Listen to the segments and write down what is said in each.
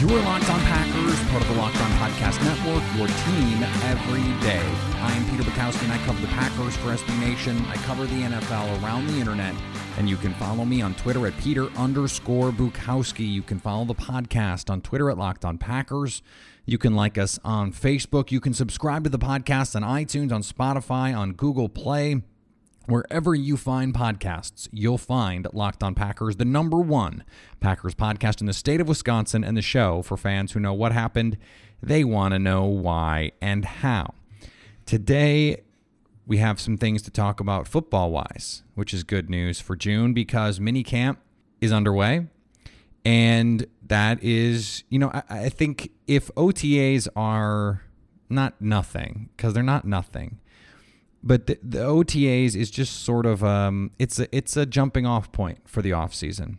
You are Locked On Packers, part of the Locked On Podcast Network, your team every day. I am Peter Bukowski, and I cover the Packers for SB Nation. I cover the NFL around the internet, and you can follow me on Twitter at Peter_Bukowski. You can follow the podcast on Twitter at Locked On Packers. You can like us on Facebook. You can subscribe to the podcast on iTunes, on Spotify, on Google Play. Wherever you find podcasts, you'll find Locked On Packers, the #1 Packers podcast in the state of Wisconsin, and the show for fans who know what happened. They want to know why and how. Today, we have some things to talk about football-wise, which is good news for June because minicamp is underway. And that is, you know, I think if OTAs are not nothing, because they're not nothing, but the OTAs is just sort of it's a jumping off point for the off season.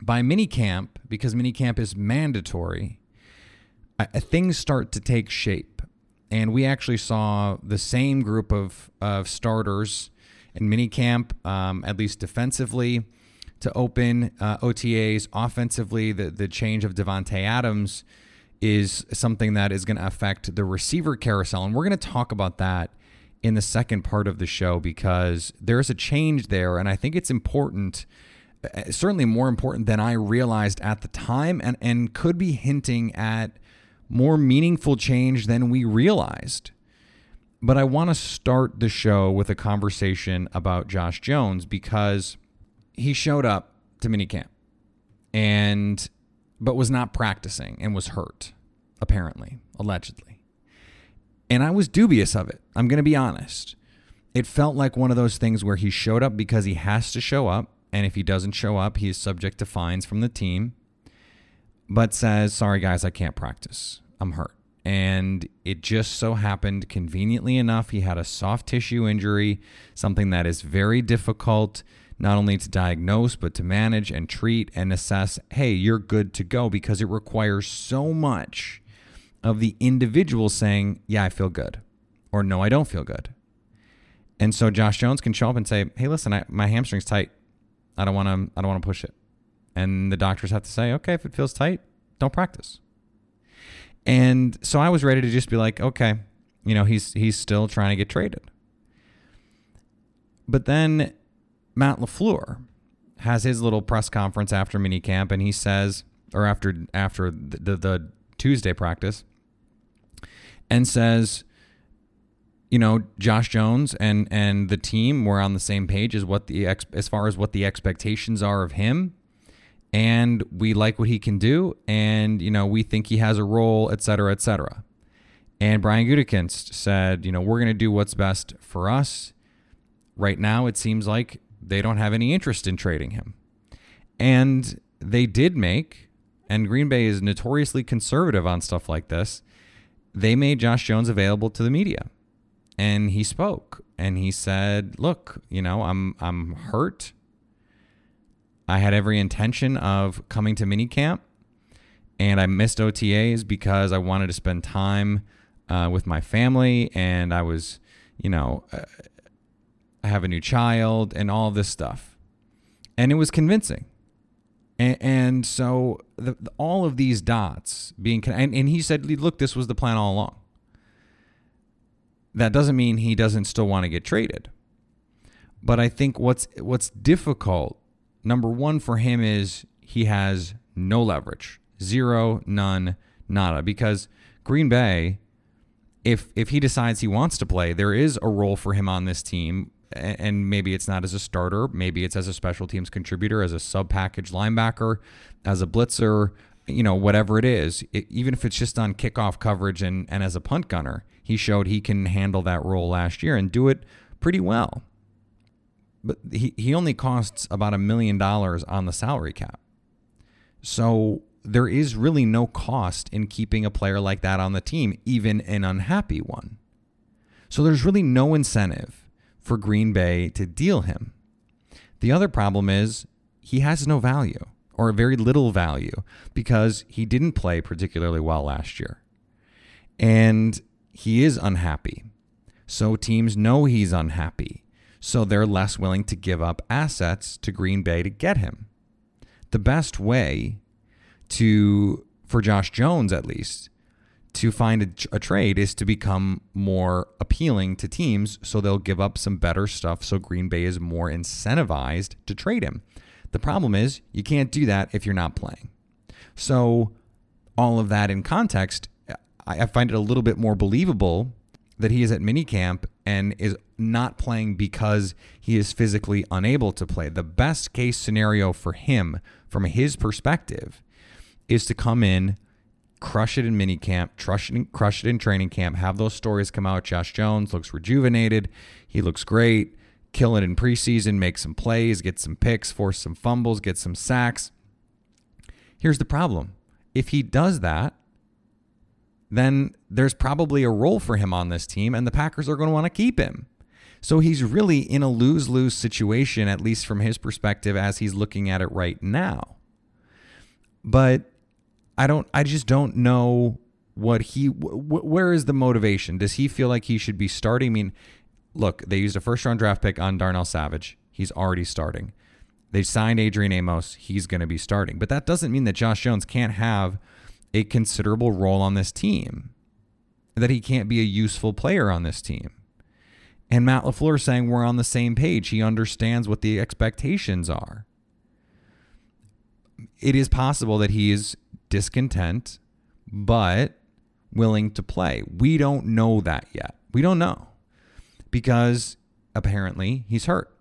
By minicamp, because minicamp is mandatory, things start to take shape, and we actually saw the same group of starters in minicamp, at least defensively, to open OTAs. Offensively, the change of Davante Adams is something that is going to affect the receiver carousel, and we're going to talk about that in the second part of the show, because there's a change there, and I think it's important, certainly more important than I realized at the time, and could be hinting at more meaningful change than we realized. But I want to start the show with a conversation about Josh Jones, because he showed up to minicamp but was not practicing and was hurt, apparently, allegedly. And I was dubious of it. I'm going to be honest. It felt like one of those things where he showed up because he has to show up. And if he doesn't show up, he is subject to fines from the team. But says, sorry, guys, I can't practice. I'm hurt. And it just so happened, conveniently enough, he had a soft tissue injury, something that is very difficult not only to diagnose, but to manage and treat and assess, hey, you're good to go, because it requires so much of the individual saying, yeah, I feel good, or no, I don't feel good. And so Josh Jones can show up and say, hey, listen, my hamstring's tight. I don't want to push it. And the doctors have to say, okay, if it feels tight, don't practice. And so I was ready to just be like, okay, you know, he's still trying to get traded. But then Matt LaFleur has his little press conference after minicamp, and he says, or after the Tuesday practice, and says, you know, Josh Jones and the team were on the same page as far as what the expectations are of him, and we like what he can do, and, you know, we think he has a role, et cetera, et cetera. And Brian Gutekunst said, you know, we're going to do what's best for us. Right now, it seems like they don't have any interest in trading him. And they did make, and Green Bay is notoriously conservative on stuff like this, they made Josh Jones available to the media. And he spoke, and he said, look, you know, I'm hurt. I had every intention of coming to minicamp, and I missed OTAs because I wanted to spend time with my family, and I was, you know, I have a new child and all this stuff. And it was convincing. And so all of these dots being connected, and he said, look, this was the plan all along. That doesn't mean he doesn't still want to get traded. But I think what's difficult, number one for him, is he has no leverage. Zero, none, nada. Because Green Bay, if he decides he wants to play, there is a role for him on this team. And maybe it's not as a starter. Maybe it's as a special teams contributor, as a sub-package linebacker, as a blitzer, you know, whatever it is. Even if it's just on kickoff coverage and as a punt gunner, he showed he can handle that role last year and do it pretty well. But he only costs about $1 million on the salary cap. So there is really no cost in keeping a player like that on the team, even an unhappy one. So there's really no incentive for Green Bay to deal him. The other problem is he has no value, or very little value, because he didn't play particularly well last year. And he is unhappy. So teams know he's unhappy. So they're less willing to give up assets to Green Bay to get him. The best way for Josh Jones, at least, to find a trade is to become more appealing to teams, so they'll give up some better stuff, so Green Bay is more incentivized to trade him. The problem is you can't do that if you're not playing. So all of that in context, I find it a little bit more believable that he is at minicamp and is not playing because he is physically unable to play. The best case scenario for him, from his perspective, is to come in, crush it in minicamp, crush it in training camp, have those stories come out. Josh Jones looks rejuvenated. He looks great. Kill it in preseason, make some plays, get some picks, force some fumbles, get some sacks. Here's the problem. If he does that, then there's probably a role for him on this team, and the Packers are going to want to keep him. So he's really in a lose-lose situation, at least from his perspective as he's looking at it right now. But I just don't know where is the motivation? Does he feel like he should be starting? I mean, look, they used a first-round draft pick on Darnell Savage. He's already starting. They signed Adrian Amos. He's going to be starting. But that doesn't mean that Josh Jones can't have a considerable role on this team, that he can't be a useful player on this team. And Matt LaFleur saying we're on the same page. He understands what the expectations are. It is possible that he is discontent, but willing to play. We don't know that yet. We don't know, because apparently he's hurt.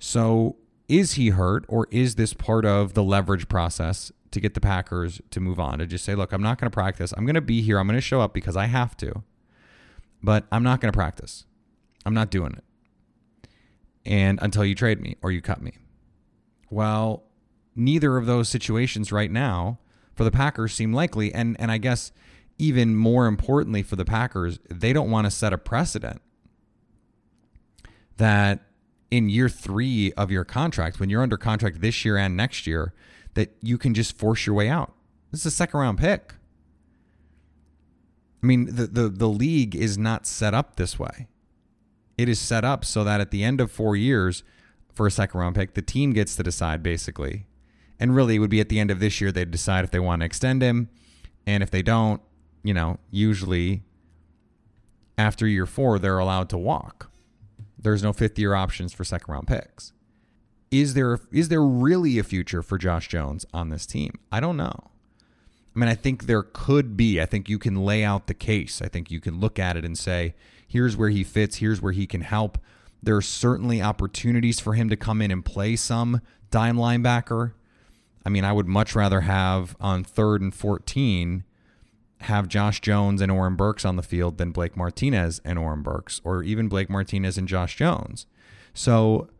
So is he hurt, or is this part of the leverage process to get the Packers to move on, to just say, look, I'm not going to practice. I'm going to be here. I'm going to show up because I have to, but I'm not going to practice. I'm not doing it. And until you trade me or you cut me. Well, neither of those situations right now for the Packers seem likely. And I guess even more importantly for the Packers, they don't want to set a precedent that in year 3 of your contract, when you're under contract this year and next year, that you can just force your way out. This is a second-round pick. I mean, the league is not set up this way. It is set up so that at the end of 4 years for a second-round pick, the team gets to decide, basically. And really, it would be at the end of this year they'd decide if they want to extend him. And if they don't, you know, usually after year 4, they're allowed to walk. There's no fifth-year options for second-round picks. Is there really a future for Josh Jones on this team? I don't know. I mean, I think there could be. I think you can lay out the case. I think you can look at it and say, here's where he fits. Here's where he can help. There are certainly opportunities for him to come in and play some dime linebacker. I mean, I would much rather have on 3rd and 14, have Josh Jones and Oren Burks on the field than Blake Martinez and Oren Burks, or even Blake Martinez and Josh Jones. So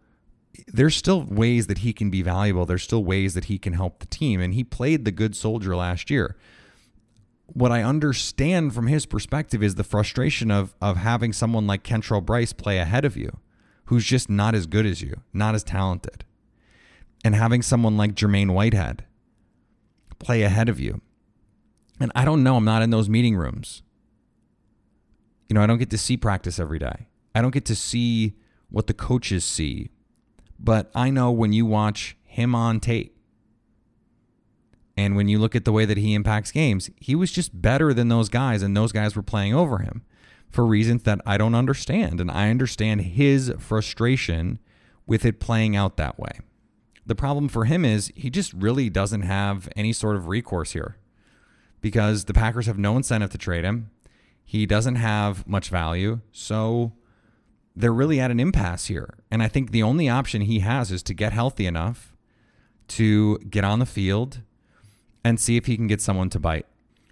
there's still ways that he can be valuable. There's still ways that he can help the team. And he played the good soldier last year. What I understand from his perspective is the frustration of having someone like Kentrell Bryce play ahead of you, who's just not as good as you, not as talented. And having someone like Jermaine Whitehead play ahead of you. And I don't know, I'm not in those meeting rooms. You know, I don't get to see practice every day. I don't get to see what the coaches see. But I know when you watch him on tape and when you look at the way that he impacts games, he was just better than those guys, and those guys were playing over him for reasons that I don't understand. And I understand his frustration with it playing out that way. The problem for him is he just really doesn't have any sort of recourse here because the Packers have no incentive to trade him. He doesn't have much value, so they're really at an impasse here. And I think the only option he has is to get healthy enough to get on the field and see if he can get someone to bite.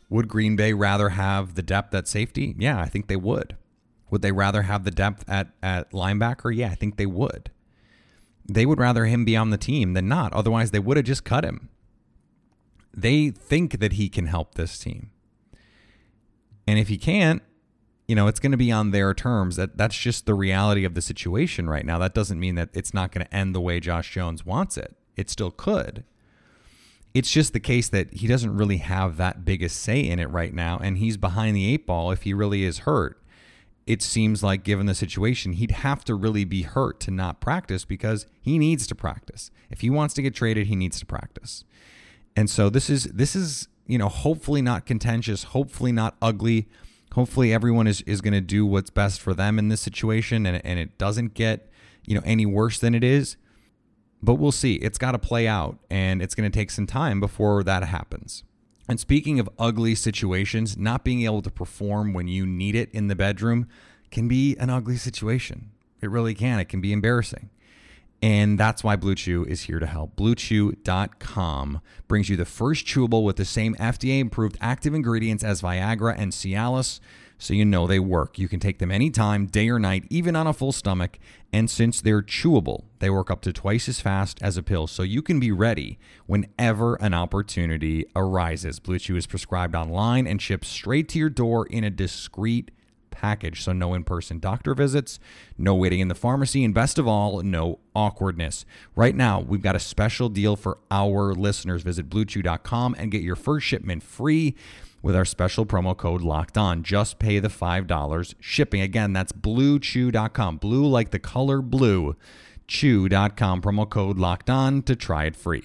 Would Green Bay rather have the depth at safety? Yeah, I think they would. Would they rather have the depth at linebacker? Yeah, I think they would. They would rather him be on the team than not. Otherwise, they would have just cut him. They think that he can help this team. And if he can't, you know, it's going to be on their terms. That's just the reality of the situation right now. That doesn't mean that it's not going to end the way Josh Jones wants it. It still could. It's just the case that he doesn't really have that big a say in it right now, and he's behind the eight ball if he really is hurt. It seems like, given the situation, he'd have to really be hurt to not practice because he needs to practice. If he wants to get traded, he needs to practice. And so this is, you know, hopefully not contentious, hopefully not ugly. Hopefully everyone is going to do what's best for them in this situation, and it doesn't get, you know, any worse than it is. But we'll see. It's got to play out, and it's going to take some time before that happens. And speaking of ugly situations, not being able to perform when you need it in the bedroom can be an ugly situation. It really can. It can be embarrassing. And that's why BlueChew is here to help. BlueChew.com brings you the first chewable with the same FDA-approved active ingredients as Viagra and Cialis, so you know they work. You can take them anytime, day or night, even on a full stomach. And since they're chewable, they work up to twice as fast as a pill, so you can be ready whenever an opportunity arises. Blue Chew is prescribed online and ships straight to your door in a discreet package, so no in-person doctor visits, no waiting in the pharmacy, and best of all, no awkwardness. Right now, we've got a special deal for our listeners. Visit BlueChew.com and get your first shipment free with our special promo code Locked On. Just pay the $5 shipping. Again, that's BlueChew.com. Blue like the color blue. Chew.com. Promo code Locked On to try it free.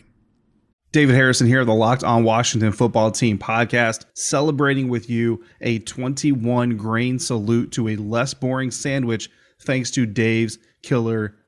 David Harrison here, the Locked On Washington Football Team podcast, celebrating with you a 21-grain salute to a less boring sandwich thanks to Dave's Killer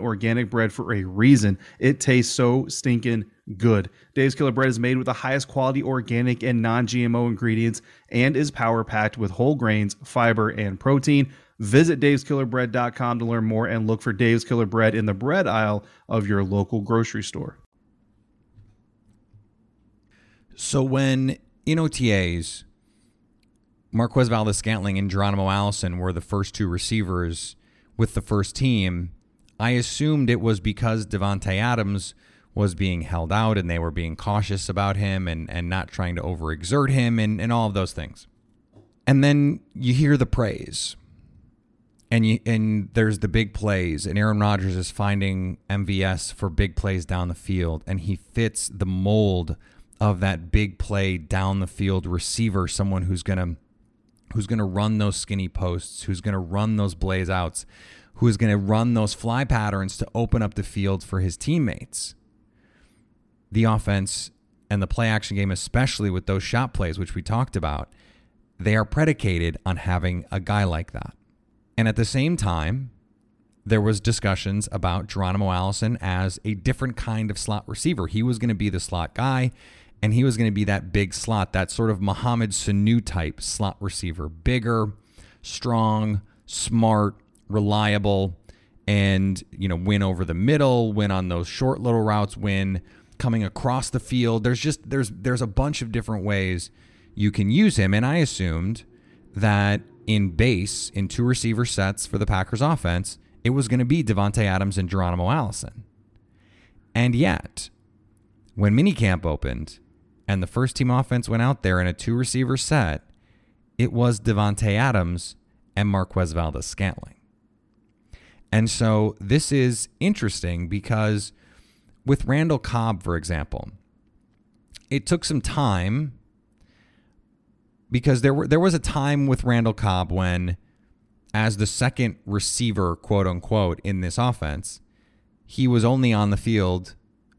organic bread for a reason. It tastes so stinking good. Dave's Killer Bread is made with the highest quality organic and non-GMO ingredients and is power-packed with whole grains, fiber, and protein. Visit daveskillerbread.com to learn more and look for Dave's Killer Bread in the bread aisle of your local grocery store. So when in OTAs, Marquez Valdes-Scantling and Geronimo Allison were the first two receivers with the first team, I assumed it was because Davante Adams was being held out and they were being cautious about him and not trying to overexert him and all of those things. And then you hear the praise and there's the big plays, and Aaron Rodgers is finding MVS for big plays down the field, and he fits the mold of that big play down the field receiver, someone who's going to run those skinny posts, who's going to run those blaze outs, who is going to run those fly patterns to open up the field for his teammates. The offense and the play action game, especially with those shot plays, which we talked about, they are predicated on having a guy like that. And at the same time, there was discussions about Geronimo Allison as a different kind of slot receiver. He was going to be the slot guy, and he was going to be that big slot, that sort of Mohamed Sanu type slot receiver, bigger, strong, smart, reliable, and, you know, win over the middle, win on those short little routes, win coming across the field. There's a bunch of different ways you can use him. And I assumed that in base, in two receiver sets for the Packers offense, it was going to be Davante Adams and Geronimo Allison. And yet, when minicamp opened and the first team offense went out there in a two receiver set, it was Davante Adams and Marquez Valdes-Scantling. And so this is interesting because with Randall Cobb, for example, it took some time because there was a time with Randall Cobb when, as the second receiver, quote unquote, in this offense, he was only on the field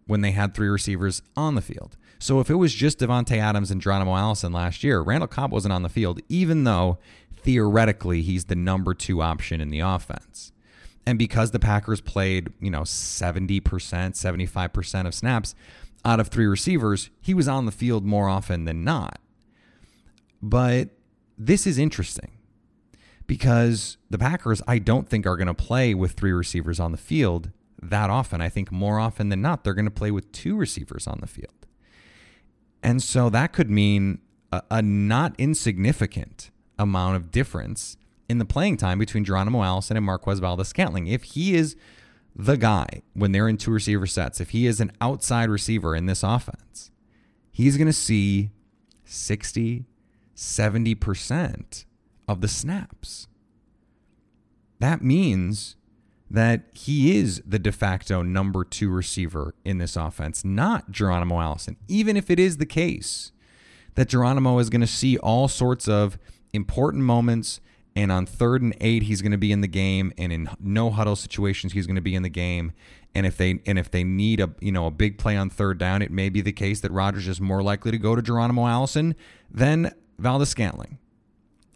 when they had three receivers on the field. So if it was just Davante Adams and Geronimo Allison last year, Randall Cobb wasn't on the field, even though theoretically he's the number two option in the offense. And because the Packers played, 70%, 75% of snaps out of three receivers, he was on the field more often than not. But this is interesting because the Packers, I don't think, are going to play with three receivers on the field that often. I think more often than not, they're going to play with two receivers on the field. And so that could mean a not insignificant amount of difference in the playing time between Geronimo Allison and Marquez Valdes-Scantling. If he is the guy when they're in two receiver sets, if he is an outside receiver in this offense, he's going to see 60, 70% of the snaps. That means that he is the de facto number two receiver in this offense, not Geronimo Allison. Even if it is the case that Geronimo is going to see all sorts of important moments, and on 3rd and 8, he's going to be in the game, and in no huddle situations, he's going to be in the game. And if they need a big play on 3rd down, it may be the case that Rodgers is more likely to go to Geronimo Allison than Valdes-Scantling.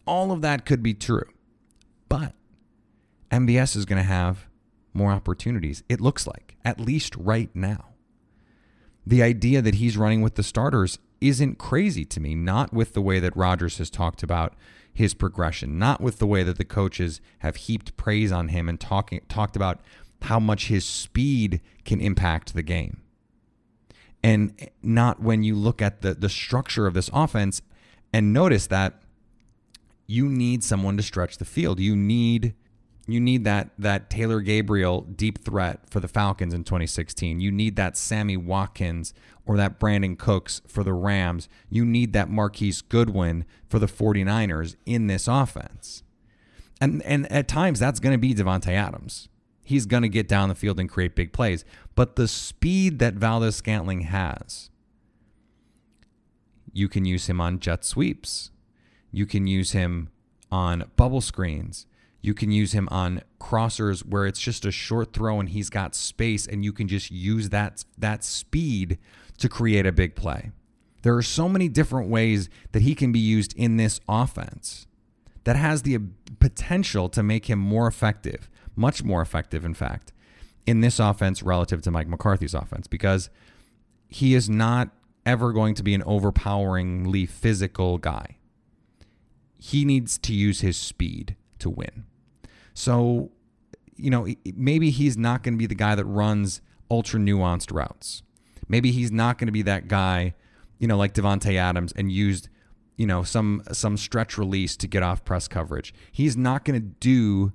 All of that could be true, but MBS is going to have more opportunities, it looks like, at least right now. The idea that he's running with the starters isn't crazy to me, not with the way that Rodgers has talked about his progression, not with the way that the coaches have heaped praise on him and talked about how much his speed can impact the game. And not when you look at the structure of this offense and notice that you need someone to stretch the field. You need that Taylor Gabriel deep threat for the Falcons in 2016. You need that Sammy Watkins or that Brandon Cooks for the Rams. You need that Marquise Goodwin for the 49ers in this offense. And at times, that's going to be Davante Adams. He's going to get down the field and create big plays. But the speed that Valdes-Scantling has, you can use him on jet sweeps. You can use him on bubble screens. You can use him on crossers where it's just a short throw and he's got space, and you can just use that speed to create a big play. There are so many different ways that he can be used in this offense that has the potential to make him more effective, much more effective, in fact, in this offense relative to Mike McCarthy's offense, because he is not ever going to be an overpoweringly physical guy. He needs to use his speed to win. So, maybe he's not going to be the guy that runs ultra nuanced routes. Maybe he's not going to be that guy, like Davante Adams, and used, some stretch release to get off press coverage. He's not going to do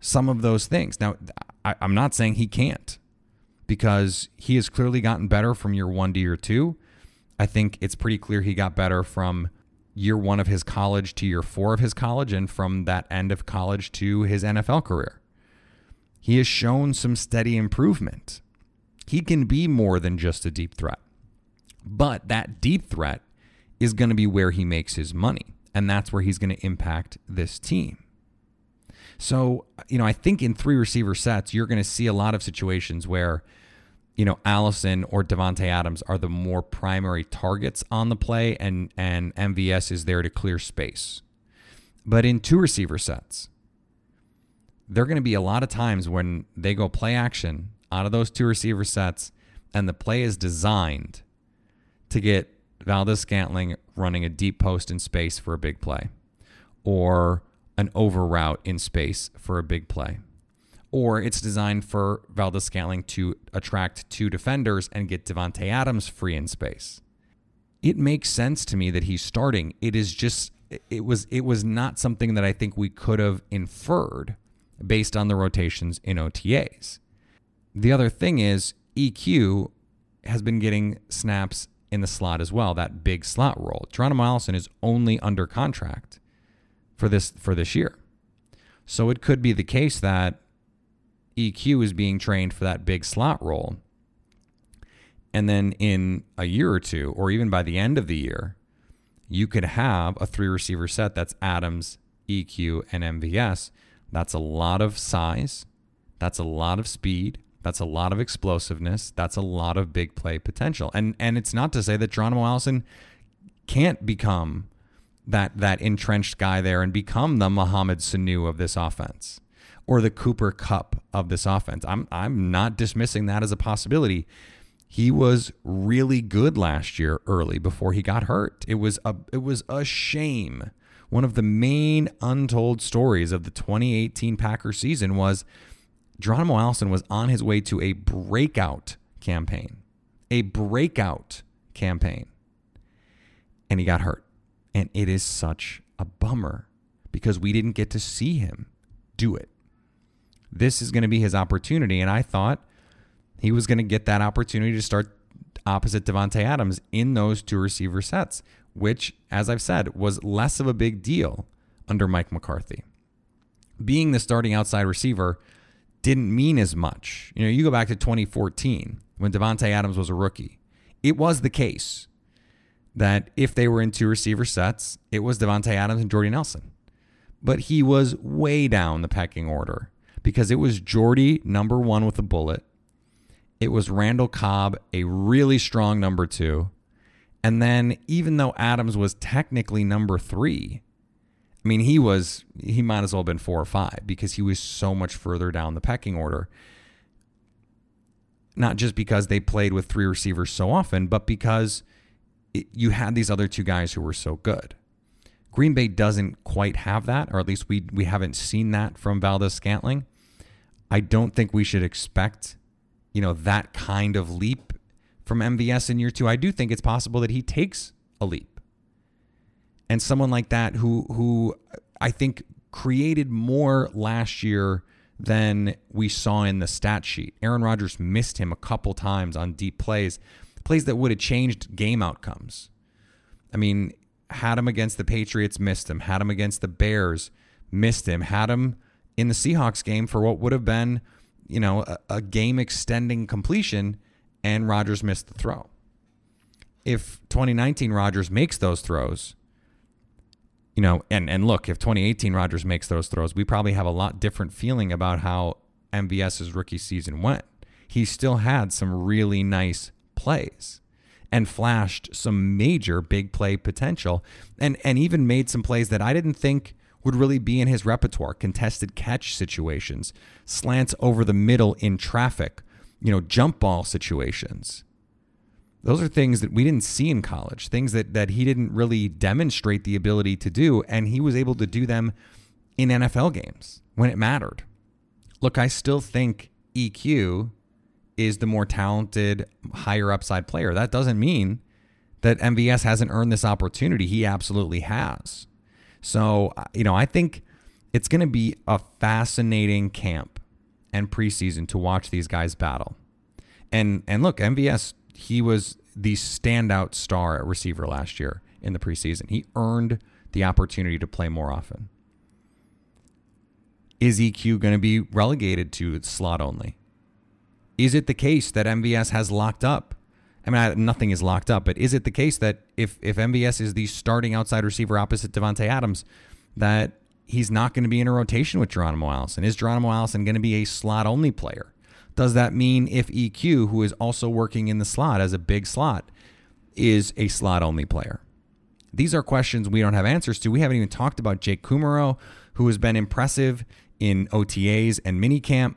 some of those things. Now, I'm not saying he can't, because he has clearly gotten better from year one to year two. I think it's pretty clear he got better from year one of his college to year four of his college, and from that end of college to his NFL career. He has shown some steady improvement. He can be more than just a deep threat, but that deep threat is going to be where he makes his money, and that's where he's going to impact this team. So, I think in three receiver sets, you're going to see a lot of situations where, Allison or Davante Adams are the more primary targets on the play, and MVS is there to clear space. But in two receiver sets, there are going to be a lot of times when they go play action out of those two receiver sets, and the play is designed to get Valdes-Scantling running a deep post in space for a big play, or an over route in space for a big play. Or it's designed for Valdes-Scantling to attract two defenders and get Davante Adams free in space. It makes sense to me that he's starting. It was not something that I think we could have inferred based on the rotations in OTAs. The other thing is EQ has been getting snaps in the slot as well, that big slot role. Geronimo Allison is only under contract for this year. So it could be the case that EQ is being trained for that big slot role. And then in a year or two, or even by the end of the year, you could have a 3-receiver set that's Adams, EQ, and MVS. That's a lot of size. That's a lot of speed. That's a lot of explosiveness. That's a lot of big play potential. And it's not to say that Geronimo Allison can't become that entrenched guy there and become the Mohamed Sanu of this offense or the Cooper Kupp of this offense. I'm not dismissing that as a possibility. He was really good last year early before he got hurt. It was a shame. One of the main untold stories of the 2018 Packers season was Geronimo Allison was on his way to a breakout campaign, and he got hurt. And it is such a bummer because we didn't get to see him do it. This is going to be his opportunity, and I thought he was going to get that opportunity to start opposite Davante Adams in those 2-receiver sets, which, as I've said, was less of a big deal under Mike McCarthy. Being the starting outside receiver didn't mean as much. You know, you go back to 2014 when Davante Adams was a rookie. It was the case that if they were in 2-receiver sets, it was Davante Adams and Jordy Nelson. But he was way down the pecking order because it was Jordy number 1 with a bullet. It was Randall Cobb, a really strong number 2. And then even though Adams was technically number 3, I mean, he might as well have been 4 or 5 because he was so much further down the pecking order. Not just because they played with 3 receivers so often, but because you had these other 2 guys who were so good. Green Bay doesn't quite have that, or at least we haven't seen that from Valdes-Scantling. I don't think we should expect that kind of leap from MVS in year 2. I do think it's possible that he takes a leap. And someone like that who I think created more last year than we saw in the stat sheet. Aaron Rodgers missed him a couple times on deep plays that would have changed game outcomes. I mean, had him against the Patriots, missed him. Had him against the Bears, missed him. Had him in the Seahawks game for what would have been a game-extending completion, and Rodgers missed the throw. If 2019 Rodgers makes those throws, and look, if 2018 Rodgers makes those throws, we probably have a lot different feeling about how MVS's rookie season went. He still had some really nice plays and flashed some major big play potential and even made some plays that I didn't think would really be in his repertoire: contested catch situations, slants over the middle in traffic, jump ball situations. Those are things that we didn't see in college, things that he didn't really demonstrate the ability to do, and he was able to do them in NFL games when it mattered. Look, I still think EQ is the more talented, higher upside player. That doesn't mean that MVS hasn't earned this opportunity. He absolutely has. So, I think it's going to be a fascinating camp and preseason to watch these guys battle. And look, MVS, he was the standout star at receiver last year in the preseason. He earned the opportunity to play more often. Is EQ going to be relegated to slot only? Is it the case that MVS has locked up? I mean, nothing is locked up, but is it the case that if MVS is the starting outside receiver opposite Davante Adams, that he's not going to be in a rotation with Geronimo Allison? Is Geronimo Allison going to be a slot-only player? Does that mean if EQ, who is also working in the slot as a big slot, is a slot-only player? These are questions we don't have answers to. We haven't even talked about Jake Kumerow, who has been impressive in OTAs and minicamp,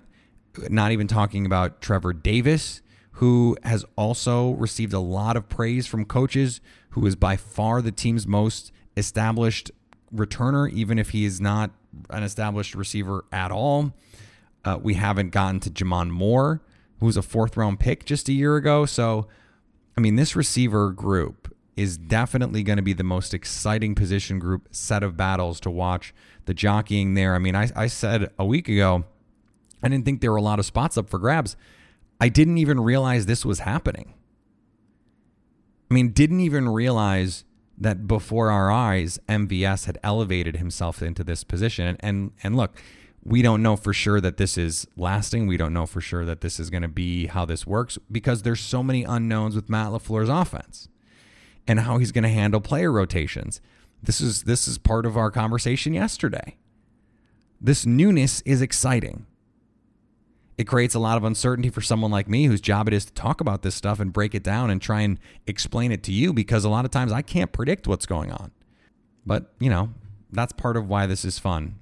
not even talking about Trevor Davis, who has also received a lot of praise from coaches, who is by far the team's most established returner, even if he is not an established receiver at all. We haven't gotten to Jamon Moore, who was a 4th-round pick just a year ago. So, I mean, this receiver group is definitely going to be the most exciting position group set of battles to watch. The jockeying there. I mean, I said a week ago, I didn't think there were a lot of spots up for grabs. I didn't even realize this was happening. I mean, didn't even realize that before our eyes, MVS had elevated himself into this position. And look, we don't know for sure that this is lasting. We don't know for sure that this is going to be how this works because there's so many unknowns with Matt LaFleur's offense and how he's going to handle player rotations. This is part of our conversation yesterday. This newness is exciting. It creates a lot of uncertainty for someone like me whose job it is to talk about this stuff and break it down and try and explain it to you because a lot of times I can't predict what's going on. But, you know, that's part of why this is fun.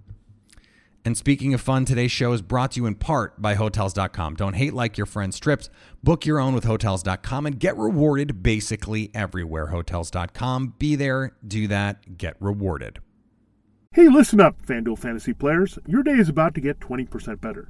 And speaking of fun, today's show is brought to you in part by Hotels.com. Don't hate like your friend's trips. Book your own with Hotels.com and get rewarded basically everywhere. Hotels.com. Be there, do that, get rewarded. Hey, listen up, FanDuel Fantasy players. Your day is about to get 20% better.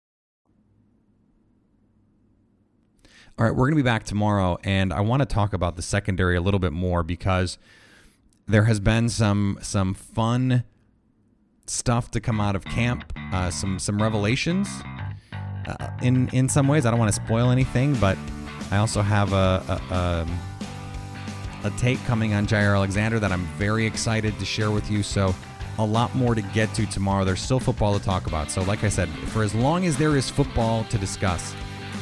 All right, we're going to be back tomorrow, and I want to talk about the secondary a little bit more because there has been some fun stuff to come out of camp, some revelations in some ways. I don't want to spoil anything, but I also have a take coming on Jaire Alexander that I'm very excited to share with you, so a lot more to get to tomorrow. There's still football to talk about, so like I said, for as long as there is football to discuss,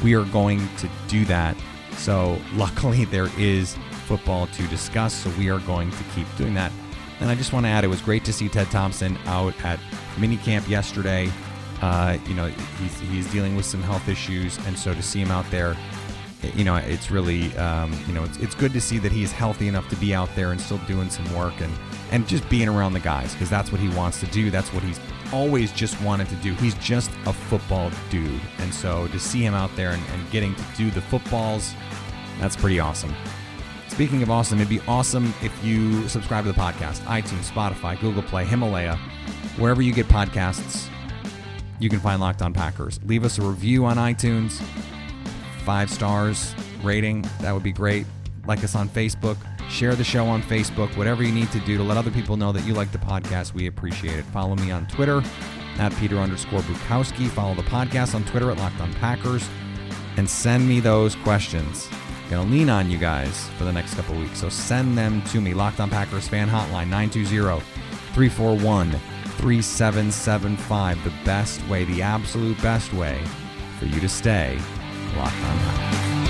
we are going to do that. So luckily there is football to discuss, so we are going to keep doing that. And I just want to add, it was great to see Ted Thompson out at minicamp yesterday. You know, he's dealing with some health issues, and so to see him out there, you know, it's really, you know, it's good to see that he's healthy enough to be out there and still doing some work and just being around the guys, because that's what he wants to do. That's what he's always just wanted to do. He's just a football dude. And so to see him out there and getting to do the footballs, that's pretty awesome. Speaking of awesome, it'd be awesome if you subscribe to the podcast. iTunes, Spotify, Google Play, Himalaya, wherever you get podcasts, you can find Locked On Packers. Leave us a review on iTunes. 5 stars rating, that would be great. Like us on Facebook, share the show on Facebook, whatever you need to do to let other people know that you like the podcast. We appreciate it. Follow me on Twitter at Peter_Bukowski. Follow the podcast on Twitter at Locked On Packers, and send me those questions. I'm gonna lean on you guys for the next couple of weeks, so send them to me. Locked On Packers fan hotline, 920-341-3775. The best way, the absolute best way for you to stay Locked On Packers.